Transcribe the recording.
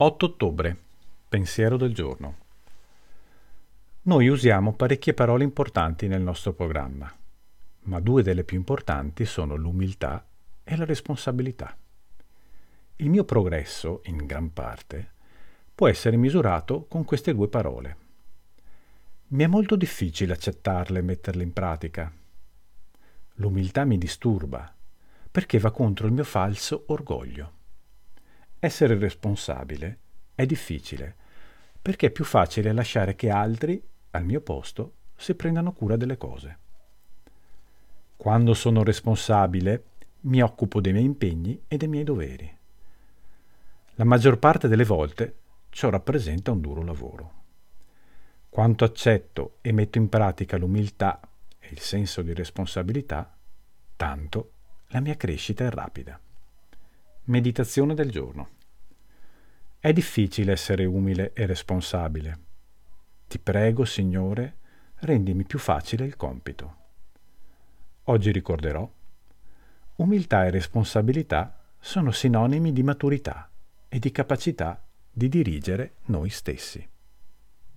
8 ottobre. Pensiero del giorno. Noi usiamo parecchie parole importanti nel nostro programma, ma due delle più importanti sono l'umiltà e la responsabilità. Il mio progresso, in gran parte, può essere misurato con queste due parole. Mi è molto difficile accettarle e metterle in pratica. L'umiltà mi disturba, perché va contro il mio falso orgoglio. Essere responsabile è difficile, perché è più facile lasciare che altri, al mio posto, si prendano cura delle cose. Quando sono responsabile, mi occupo dei miei impegni e dei miei doveri. La maggior parte delle volte ciò rappresenta un duro lavoro. Quanto accetto e metto in pratica l'umiltà e il senso di responsabilità, tanto la mia crescita è rapida. Meditazione del giorno. È difficile essere umile e responsabile. Ti prego, Signore, rendimi più facile il compito. Oggi ricorderò: umiltà e responsabilità sono sinonimi di maturità e di capacità di dirigere noi stessi.